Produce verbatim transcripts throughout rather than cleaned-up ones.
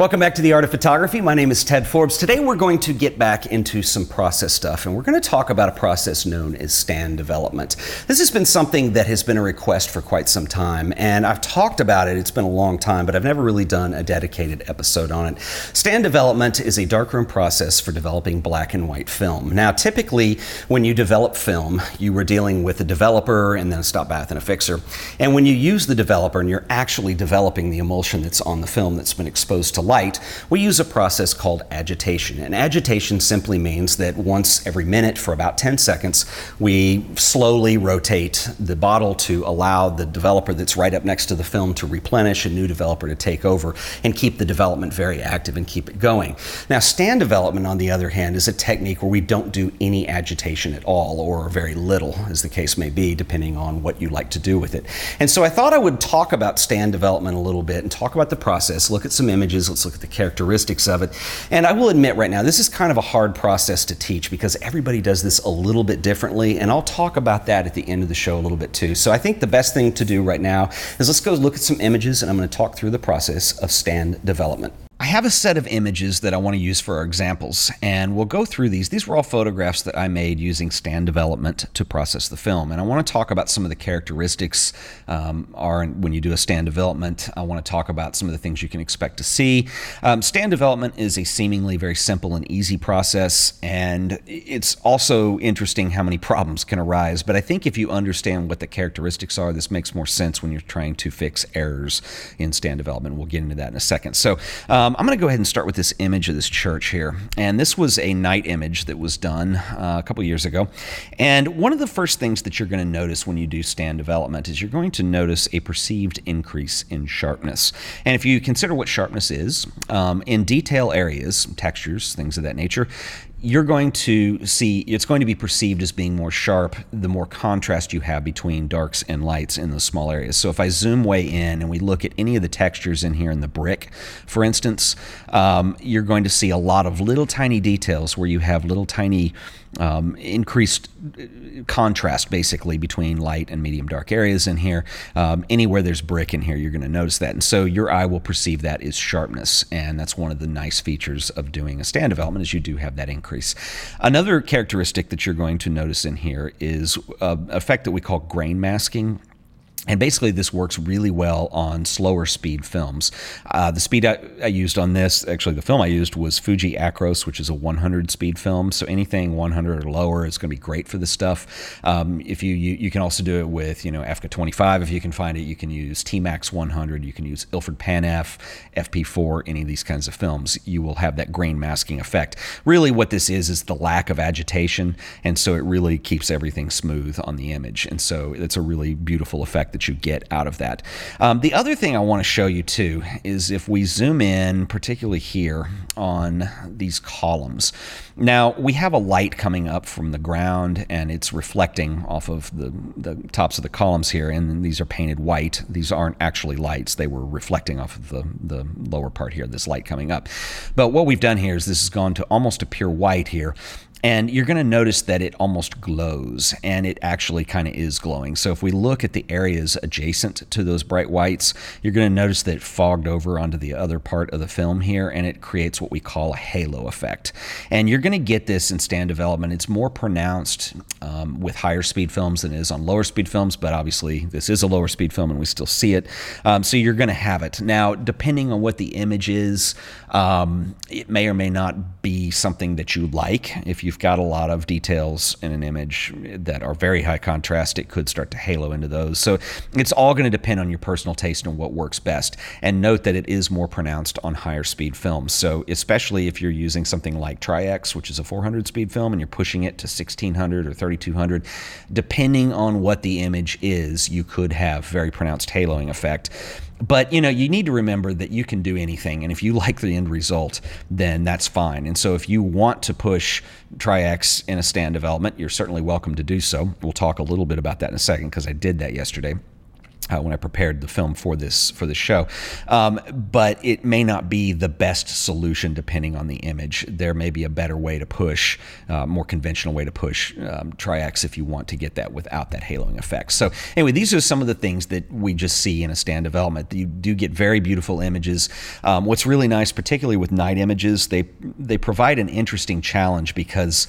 Welcome back to The Art of Photography. My name is Ted Forbes. Today we're going to get back into some process stuff, and we're going to talk about a process known as stand development. This has been something that has been a request for quite some time, and I've talked about it. It's been a long time, but I've never really done a dedicated episode on it. Stand development is a darkroom process for developing black and white film. Now, typically when you develop film, you were dealing with a developer and then a stop bath and a fixer. And when you use the developer and you're actually developing the emulsion that's on the film that's been exposed to light, we use a process called agitation. And agitation simply means that once every minute for about ten seconds, we slowly rotate the bottle to allow the developer that's right up next to the film to replenish, a new developer to take over, and keep the development very active and keep it going. Now, stand development, on the other hand, is a technique where we don't do any agitation at all, or very little, as the case may be, depending on what you like to do with it. And so I thought I would talk about stand development a little bit and talk about the process, look at some images, let's look at the characteristics of it. And I will admit right now, this is kind of a hard process to teach because everybody does this a little bit differently, and I'll talk about that at the end of the show a little bit too. So I think the best thing to do right now is let's go look at some images, and I'm going to talk through the process of stand development. I have a set of images that I want to use for our examples, and we'll go through these. These were all photographs that I made using stand development to process the film, and I want to talk about some of the characteristics um, are when you do a stand development. I want to talk about some of the things you can expect to see. Um, stand development is a seemingly very simple and easy process, and it's also interesting how many problems can arise, but I think if you understand what the characteristics are, this makes more sense when you're trying to fix errors in stand development. We'll get into that in a second. So. Um, I'm going to go ahead and start with this image of this church here, and this was a night image that was done uh, a couple years ago. And one of the first things that you're going to notice when you do stand development is you're going to notice a perceived increase in sharpness. And if you consider what sharpness is, um, in detail areas, textures, things of that nature, you're going to see, it's going to be perceived as being more sharp the more contrast you have between darks and lights in those small areas. So if I zoom way in and we look at any of the textures in here in the brick, for instance, um, you're going to see a lot of little tiny details where you have little tiny um, increased contrast basically between light and medium dark areas in here. Um, anywhere there's brick in here, you're going to notice that. And so your eye will perceive that as sharpness. And that's one of the nice features of doing a stand development is you do have that increase. Another characteristic that you're going to notice in here is an effect that we call grain masking. And basically this works really well on slower speed films. Uh, the speed I, I used on this, actually the film I used was Fuji Acros, which is a one hundred speed film. So anything one hundred or lower is going to be great for this stuff. Um, if you, you you can also do it with, you know, Efke twenty-five if you can find it. You can use T Max one hundred. You can use Ilford Pan F, F P four, any of these kinds of films. You will have that grain masking effect. Really what this is is the lack of agitation, and so it really keeps everything smooth on the image. And so it's a really beautiful effect that you get out of that. Um, the other thing I want to show you too is if we zoom in, particularly here on these columns. Now we have a light coming up from the ground and it's reflecting off of the, the tops of the columns here, and these are painted white. These aren't actually lights. They were reflecting off of the, the lower part here, this light coming up. But what we've done here is this has gone to almost a pure white here. And you're going to notice that it almost glows, and it actually kind of is glowing. So if we look at the areas adjacent to those bright whites, you're going to notice that it fogged over onto the other part of the film here, and it creates what we call a halo effect. And you're going to get this in stand development. It's more pronounced um, with higher speed films than it is on lower speed films, but obviously this is a lower speed film and we still see it. Um, so you're going to have it. Now, depending on what the image is, um, it may or may not be something that you like. If you You've got a lot of details in an image that are very high contrast, it could start to halo into those. So it's all going to depend on your personal taste and what works best. And note that it is more pronounced on higher speed films. So especially if you're using something like Tri-X, which is a four hundred speed film, and you're pushing it to sixteen hundred or thirty-two hundred, depending on what the image is, you could have very pronounced haloing effect. But, you know, you need to remember that you can do anything, and if you like the end result, then that's fine. And so if you want to push Tri-X in a stand development, you're certainly welcome to do so. We'll talk a little bit about that in a second because I did that yesterday. uh, when I prepared the film for this for this show. Um, but it may not be the best solution depending on the image. There may be a better way to push, uh, more conventional way to push um, Tri-X if you want to get that without that haloing effect. So anyway, these are some of the things that we just see in a stand development. You do get very beautiful images. Um, what's really nice, particularly with night images, they they provide an interesting challenge because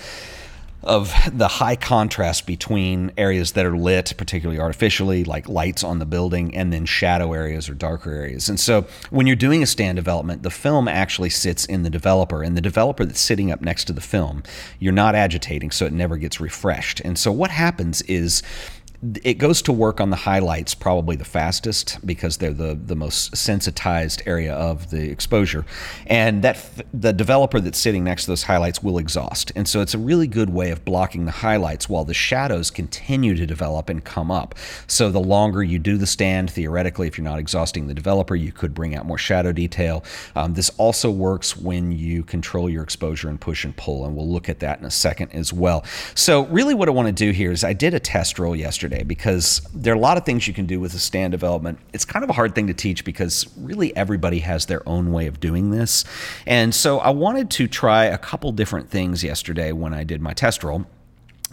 of the high contrast between areas that are lit, particularly artificially, like lights on the building, and then shadow areas or darker areas. And so when you're doing a stand development, the film actually sits in the developer, and the developer that's sitting up next to the film, you're not agitating, so it never gets refreshed. And so what happens is it goes to work on the highlights probably the fastest because they're the, the most sensitized area of the exposure. And that f the developer that's sitting next to those highlights will exhaust. And so it's a really good way of blocking the highlights while the shadows continue to develop and come up. So the longer you do the stand, theoretically, if you're not exhausting the developer, you could bring out more shadow detail. Um, this also works when you control your exposure and push and pull, and we'll look at that in a second as well. So really what I want to do here is I did a test roll yesterday, because there are a lot of things you can do with a stand development. It's kind of a hard thing to teach because really everybody has their own way of doing this. And so I wanted to try a couple different things yesterday when I did my test roll.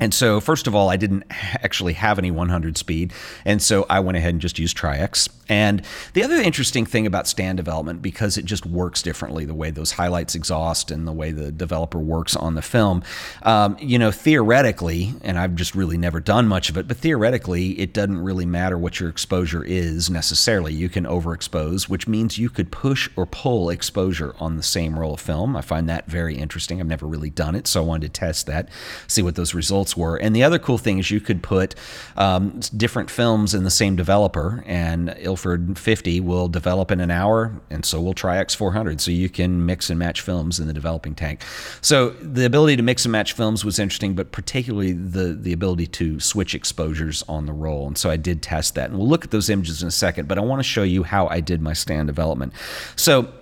And so first of all, I didn't actually have any one hundred speed, and so I went ahead and just used Tri-X. And the other interesting thing about stand development, because it just works differently, the way those highlights exhaust and the way the developer works on the film, um, you know, theoretically, and I've just really never done much of it, but theoretically, it doesn't really matter what your exposure is necessarily. You can overexpose, which means you could push or pull exposure on the same roll of film. I find that very interesting. I've never really done it, so I wanted to test that, see what those results were. And the other cool thing is you could put um, different films in the same developer, and it'll Ilford fifty will develop in an hour, and so will Tri-X four hundred. So you can mix and match films in the developing tank. So the ability to mix and match films was interesting, but particularly the, the ability to switch exposures on the roll. And so I did test that. And we'll look at those images in a second, but I want to show you how I did my stand development. So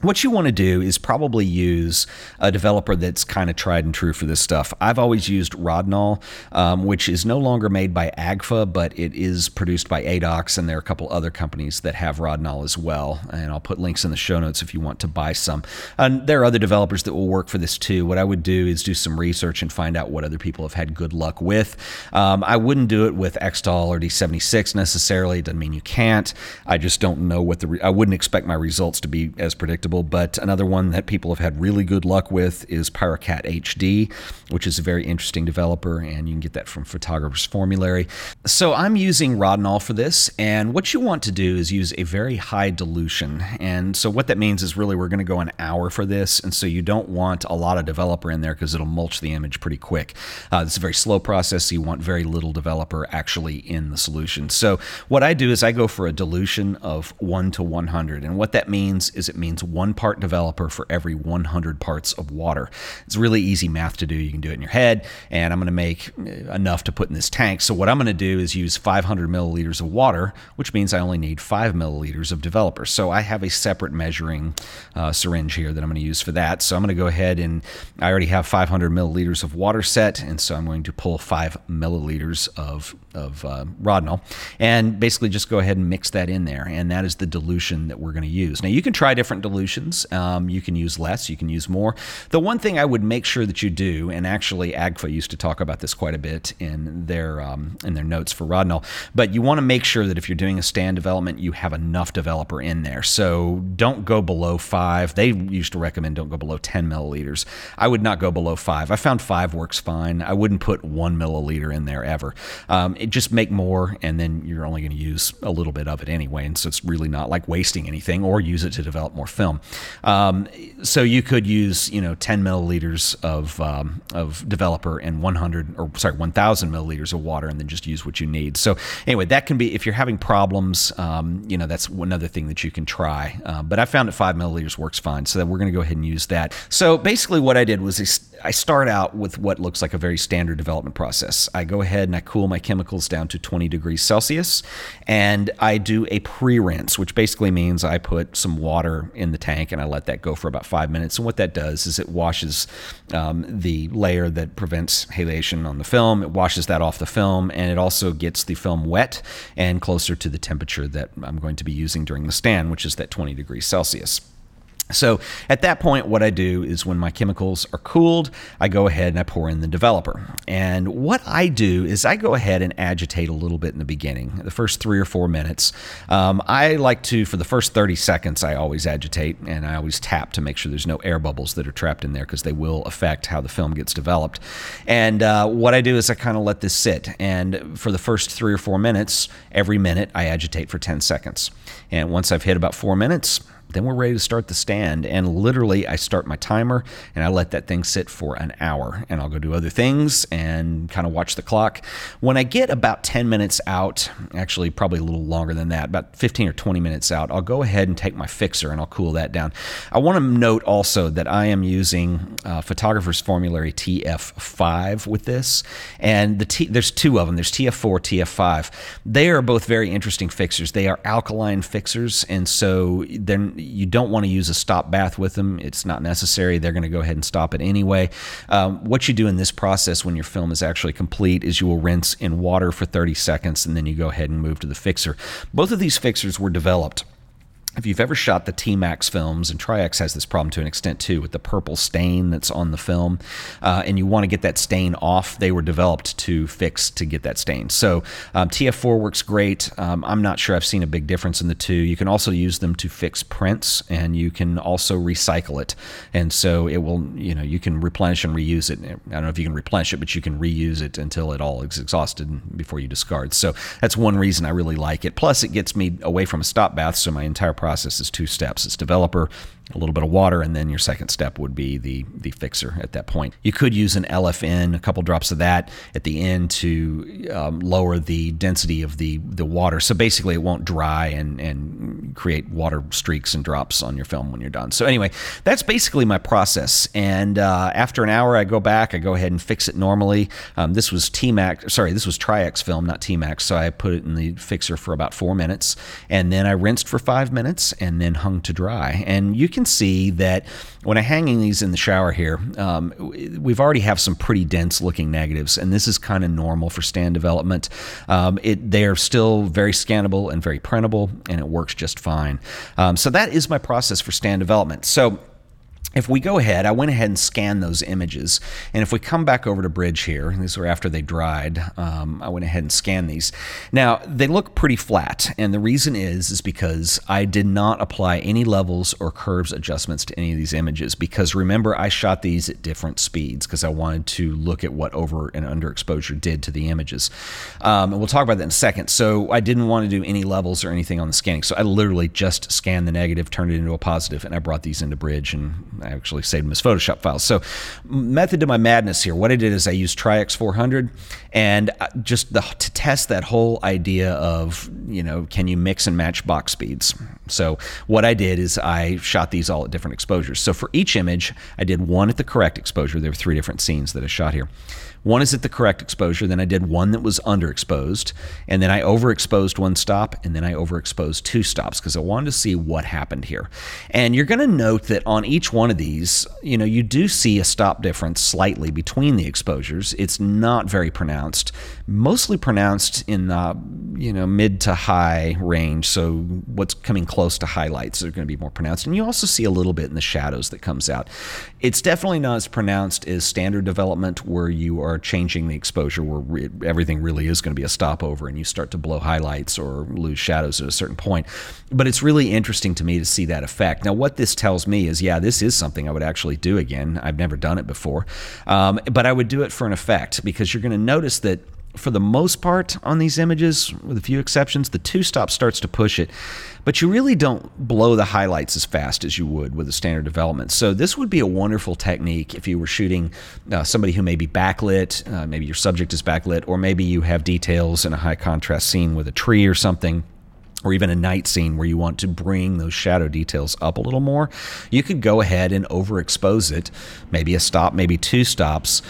what you want to do is probably use a developer that's kind of tried and true for this stuff. I've always used Rodinal, um, which is no longer made by Agfa, but it is produced by Adox, and there are a couple other companies that have Rodinal as well. And I'll put links in the show notes if you want to buy some. And there are other developers that will work for this too. What I would do is do some research and find out what other people have had good luck with. Um, I wouldn't do it with Xtol or D seventy-six necessarily. It doesn't mean you can't. I just don't know what the re I wouldn't expect my results to be as predictable. But another one that people have had really good luck with is PyroCat H D, which is a very interesting developer, and you can get that from Photographer's Formulary. So I'm using Rodinal for this, and what you want to do is use a very high dilution. And so what that means is really we're going to go an hour for this, and so you don't want a lot of developer in there because it'll mulch the image pretty quick. Uh, it's a very slow process, so you want very little developer actually in the solution. So what I do is I go for a dilution of one to one hundred, and what that means is it means one one part developer for every one hundred parts of water. It's really easy math to do. You can do it in your head, and I'm going to make enough to put in this tank. So what I'm going to do is use five hundred milliliters of water, which means I only need five milliliters of developer. So I have a separate measuring uh, syringe here that I'm going to use for that. So I'm going to go ahead, and I already have five hundred milliliters of water set, and so I'm going to pull five milliliters of, of uh, Rodinal, and basically just go ahead and mix that in there, and that is the dilution that we're going to use. Now you can try different dilutions. Um, you can use less, you can use more. The one thing I would make sure that you do, and actually Agfa used to talk about this quite a bit in their um, in their notes for Rodinal, but you want to make sure that if you're doing a stand development, you have enough developer in there. So don't go below five. They used to recommend don't go below ten milliliters. I would not go below five. I found five works fine. I wouldn't put one milliliter in there ever. Um, it just make more, and then you're only going to use a little bit of it anyway, and so it's really not like wasting anything, or use it to develop more film. Um, so you could use, you know, ten milliliters of um, of developer and one hundred or sorry, one thousand milliliters of water, and then just use what you need. So anyway, that can be if you're having problems, um, you know, that's another thing that you can try. Uh, but I found that five milliliters works fine, so that we're going to go ahead and use that. So basically, what I did was I start out with what looks like a very standard development process. I go ahead and I cool my chemicals down to twenty degrees Celsius, and I do a pre-rinse, which basically means I put some water in the tank and I let that go for about five minutes. And what that does is it washes um, the layer that prevents halation on the film. It washes that off the film, and it also gets the film wet and closer to the temperature that I'm going to be using during the stand, which is that twenty degrees Celsius. So at that point, what I do is when my chemicals are cooled, I go ahead and I pour in the developer. And what I do is I go ahead and agitate a little bit in the beginning, the first three or four minutes. Um, I like to, for the first thirty seconds, I always agitate, and I always tap to make sure there's no air bubbles that are trapped in there, because they will affect how the film gets developed. And uh, what I do is I kind of let this sit. And for the first three or four minutes, every minute I agitate for ten seconds. And once I've hit about four minutes, then we're ready to start the stand. And literally, I start my timer and I let that thing sit for an hour, and I'll go do other things and kind of watch the clock. When I get about ten minutes out, actually probably a little longer than that, about fifteen or twenty minutes out, I'll go ahead and take my fixer and I'll cool that down. I want to note also that I am using uh, Photographer's Formulary T F five with this, and the T there's two of them. There's T F four, T F five. They are both very interesting fixers. They are alkaline fixers, and so they're you don't want to use a stop bath with them. It's not necessary. They're going to go ahead and stop it anyway. Um, what you do in this process when your film is actually complete is you will rinse in water for thirty seconds, and then you go ahead and move to the fixer. Both of these fixers were developed. If you've ever shot the T Max films, and Tri-X has this problem to an extent too, with the purple stain that's on the film, uh, and you want to get that stain off, they were developed to fix to get that stain. So um, T F four works great. Um, I'm not sure I've seen a big difference in the two. You can also use them to fix prints, and you can also recycle it. And so it will, you know, you can replenish and reuse it. I don't know if you can replenish it, but you can reuse it until it all is exhausted before you discard. So that's one reason I really like it. Plus, it gets me away from a stop bath, so my entire process process is two steps. It's developer, a little bit of water, and then your second step would be the, the fixer at that point. You could use an L F N, a couple drops of that at the end to um, lower the density of the, the water. So basically it won't dry and, and create water streaks and drops on your film when you're done. So anyway, that's basically my process. And uh, after an hour, I go back, I go ahead and fix it normally. Um, this was T Max, sorry, this was Tri-X film, not T Max. So I put it in the fixer for about four minutes, and then I rinsed for five minutes. And then hung to dry. And you can see that when I'm hanging these in the shower here, um, we've already have some pretty dense looking negatives, and this is kind of normal for stand development. Um, it, they are still very scannable and very printable, and it works just fine. Um, so that is my process for stand development. So if we go ahead, I went ahead and scanned those images, and if we come back over to Bridge here, and these were after they dried, um, I went ahead and scanned these. Now, they look pretty flat, and the reason is is because I did not apply any levels or curves adjustments to any of these images, because remember, I shot these at different speeds because I wanted to look at what over and under exposure did to the images. Um, and we'll talk about that in a second. So I didn't want to do any levels or anything on the scanning, so I literally just scanned the negative, turned it into a positive, and I brought these into Bridge, and I actually saved them as Photoshop files. So method to my madness here. What I did is I used Tri-X four hundred, and just the, to test that whole idea of, you know, can you mix and match box speeds? So what I did is I shot these all at different exposures. So for each image, I did one at the correct exposure. There were three different scenes that I shot here. One is at the correct exposure, then I did one that was underexposed, and then I overexposed one stop, and then I overexposed two stops, because I wanted to see what happened here. And you're going to note that on each one of these, you know, you do see a stop difference slightly between the exposures. It's not very pronounced, mostly pronounced in the, you know, mid to high range, so what's coming close to highlights are going to be more pronounced. And you also see a little bit in the shadows that comes out. It's definitely not as pronounced as standard development, where you are Are changing the exposure, where everything really is going to be a stopover and you start to blow highlights or lose shadows at a certain point. But it's really interesting to me to see that effect. Now, what this tells me is, yeah, this is something I would actually do again. I've never done it before, um, but I would do it for an effect, because you're going to notice that for the most part on these images, with a few exceptions, the two-stop starts to push it, but you really don't blow the highlights as fast as you would with a standard development. So this would be a wonderful technique if you were shooting uh, somebody who may be backlit, uh, maybe your subject is backlit, or maybe you have details in a high contrast scene with a tree or something. or even a night scene where you want to bring those shadow details up a little more, you could go ahead and overexpose it, maybe a stop, maybe two stops,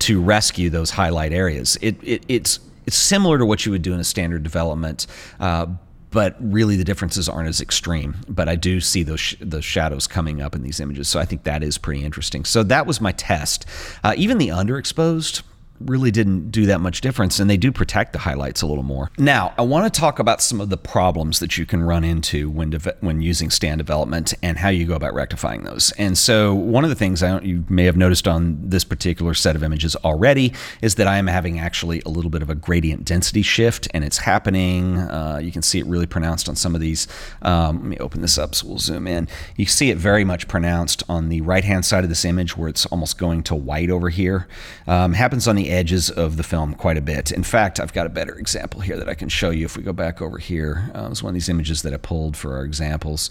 to rescue those highlight areas. It, it, it's, it's similar to what you would do in a standard development, uh, but really the differences aren't as extreme. But I do see those, sh those shadows coming up in these images, so I think that is pretty interesting. So that was my test. Uh, even the underexposed really didn't do that much difference, and they do protect the highlights a little more. Now, I want to talk about some of the problems that you can run into when when using stand development and how you go about rectifying those. And so one of the things I don't, you may have noticed on this particular set of images already is that I am having actually a little bit of a gradient density shift, and it's happening. Uh, you can see it really pronounced on some of these. Um, let me open this up so we'll zoom in. You see it very much pronounced on the right-hand side of this image where it's almost going to white over here. Um, happens on the edges of the film quite a bit. In fact, I've got a better example here that I can show you. If we go back over here, um, it's one of these images that I pulled for our examples.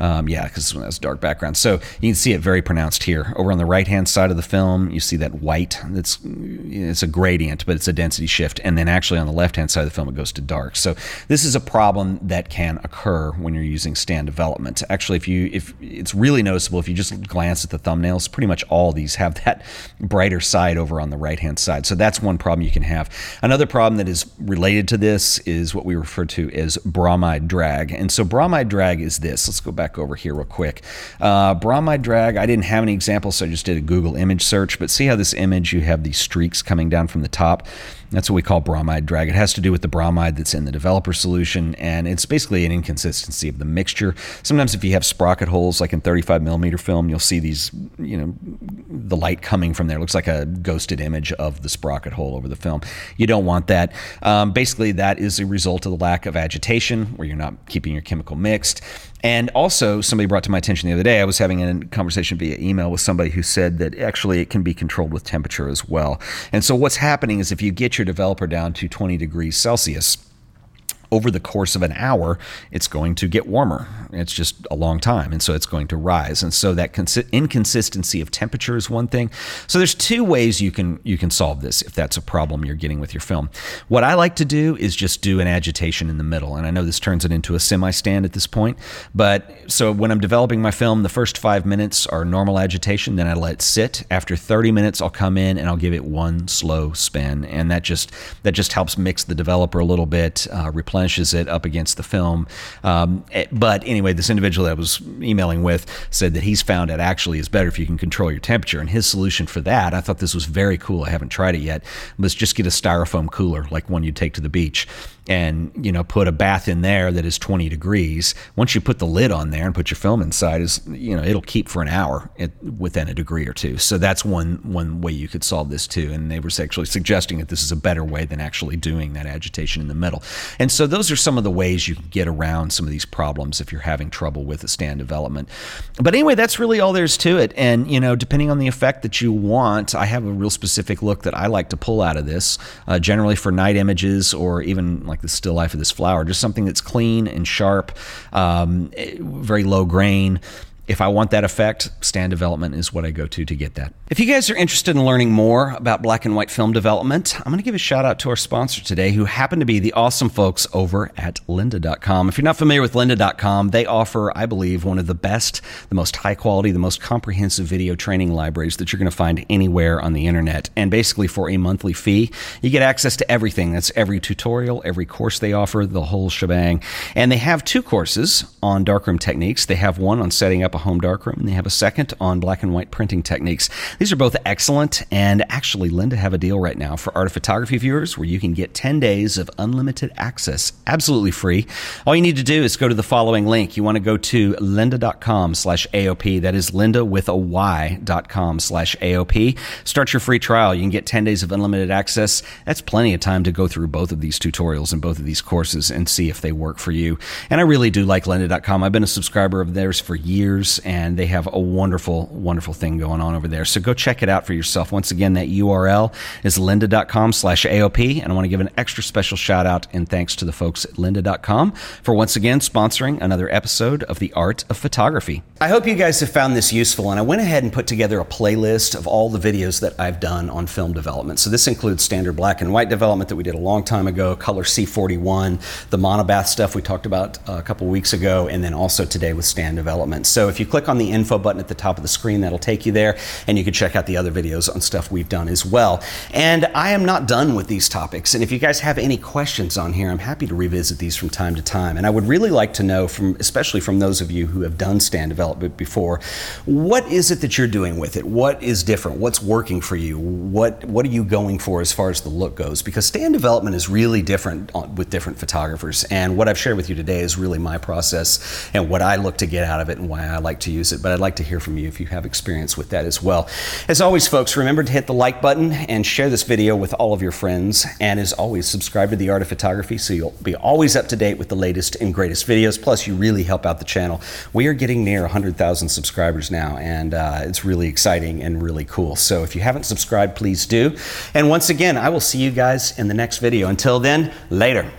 Um, yeah, because that's a dark background. So you can see it very pronounced here. Over on the right-hand side of the film, you see that white. That's, it's a gradient, but it's a density shift. And then actually on the left-hand side of the film, it goes to dark. So this is a problem that can occur when you're using stand development. Actually, if you if it's really noticeable, if you just glance at the thumbnails, pretty much all these have that brighter side over on the right-hand side. So that's one problem you can have. Another problem that is related to this is what we refer to as bromide drag. And so bromide drag is this. Let's go back over here real quick. Uh, bromide drag, I didn't have any examples, so I just did a Google image search. But see how this image, you have these streaks coming down from the top? That's what we call bromide drag. It has to do with the bromide that's in the developer solution, and it's basically an inconsistency of the mixture. Sometimes if you have sprocket holes, like in thirty-five millimeter film, you'll see these, you know, the light coming from there. It looks like a ghosted image of the sprocket hole over the film. You don't want that. Um, basically, that is a result of the lack of agitation, where you're not keeping your chemical mixed. And also, somebody brought to my attention the other day, I was having a conversation via email with somebody who said that actually it can be controlled with temperature as well. And so what's happening is if you get your developer down to twenty degrees Celsius, over the course of an hour, it's going to get warmer. It's just a long time, and so it's going to rise. And so that inconsistency of temperature is one thing. So there's two ways you can you can solve this if that's a problem you're getting with your film. What I like to do is just do an agitation in the middle, and I know this turns it into a semi-stand at this point, but so when I'm developing my film, the first five minutes are normal agitation, then I let it sit. After thirty minutes, I'll come in and I'll give it one slow spin, and that just, that just helps mix the developer a little bit, uh, replenish it up against the film. Um, but anyway, this individual that I was emailing with said that he's found it actually is better if you can control your temperature. And his solution for that, I thought this was very cool, I haven't tried it yet, was just get a styrofoam cooler, like one you'd take to the beach, and, you know, put a bath in there that is twenty degrees. Once you put the lid on there and put your film inside, is, you know, it'll keep for an hour at, within a degree or two. So that's one one way you could solve this too. And they were actually suggesting that this is a better way than actually doing that agitation in the middle. And so those are some of the ways you can get around some of these problems if you're having trouble with a stand development. But anyway, that's really all there's to it. And, you know, depending on the effect that you want, I have a real specific look that I like to pull out of this, uh, generally for night images or even like the still life of this flower, just something that's clean and sharp, um, very low grain. If I want that effect, stand development is what I go to to get that. If you guys are interested in learning more about black and white film development, I'm gonna give a shout out to our sponsor today, who happen to be the awesome folks over at Lynda dot com. If you're not familiar with Lynda dot com, they offer, I believe, one of the best, the most high quality, the most comprehensive video training libraries that you're gonna find anywhere on the internet. And basically for a monthly fee, you get access to everything. That's every tutorial, every course they offer, the whole shebang. And they have two courses on darkroom techniques. They have one on setting up a home darkroom, and they have a second on black and white printing techniques. These are both excellent, and actually Lynda have a deal right now for art of photography viewers where you can get ten days of unlimited access absolutely free. All you need to do is go to the following link. You want to go to lynda dot com slash A O P. That is Lynda with a Y dot com slash A O P. Start your free trial. You can get ten days of unlimited access. That's plenty of time to go through both of these tutorials and both of these courses and see if they work for you. And I really do like Lynda dot com. I've been a subscriber of theirs for years. Forbes, and they have a wonderful, wonderful thing going on over there. So go check it out for yourself. Once again, that U R L is Lynda dot com slash A O P, and I want to give an extra special shout out and thanks to the folks at Lynda dot com for once again sponsoring another episode of The Art of Photography. I hope you guys have found this useful, and I went ahead and put together a playlist of all the videos that I've done on film development. So this includes standard black and white development that we did a long time ago, color C forty-one, the monobath stuff we talked about a couple weeks ago, and then also today with stand development. So if you click on the info button at the top of the screen, that'll take you there, and you can check out the other videos on stuff we've done as well. And I am not done with these topics, and if you guys have any questions on here, I'm happy to revisit these from time to time. And I would really like to know from, especially from those of you who have done stand development before, what is it that you're doing with it? What is different? What's working for you? What what are you going for as far as the look goes? Because stand development is really different with different photographers, and what I've shared with you today is really my process and what I look to get out of it and why I like to use it. But I'd like to hear from you if you have experience with that as well. As always, folks, remember to hit the like button and share this video with all of your friends, and as always, subscribe to The Art of Photography so you'll be always up to date with the latest and greatest videos. Plus, you really help out the channel. We are getting near one hundred thousand subscribers now, and uh, it's really exciting and really cool. So if you haven't subscribed, please do. And once again, I will see you guys in the next video. Until then, later.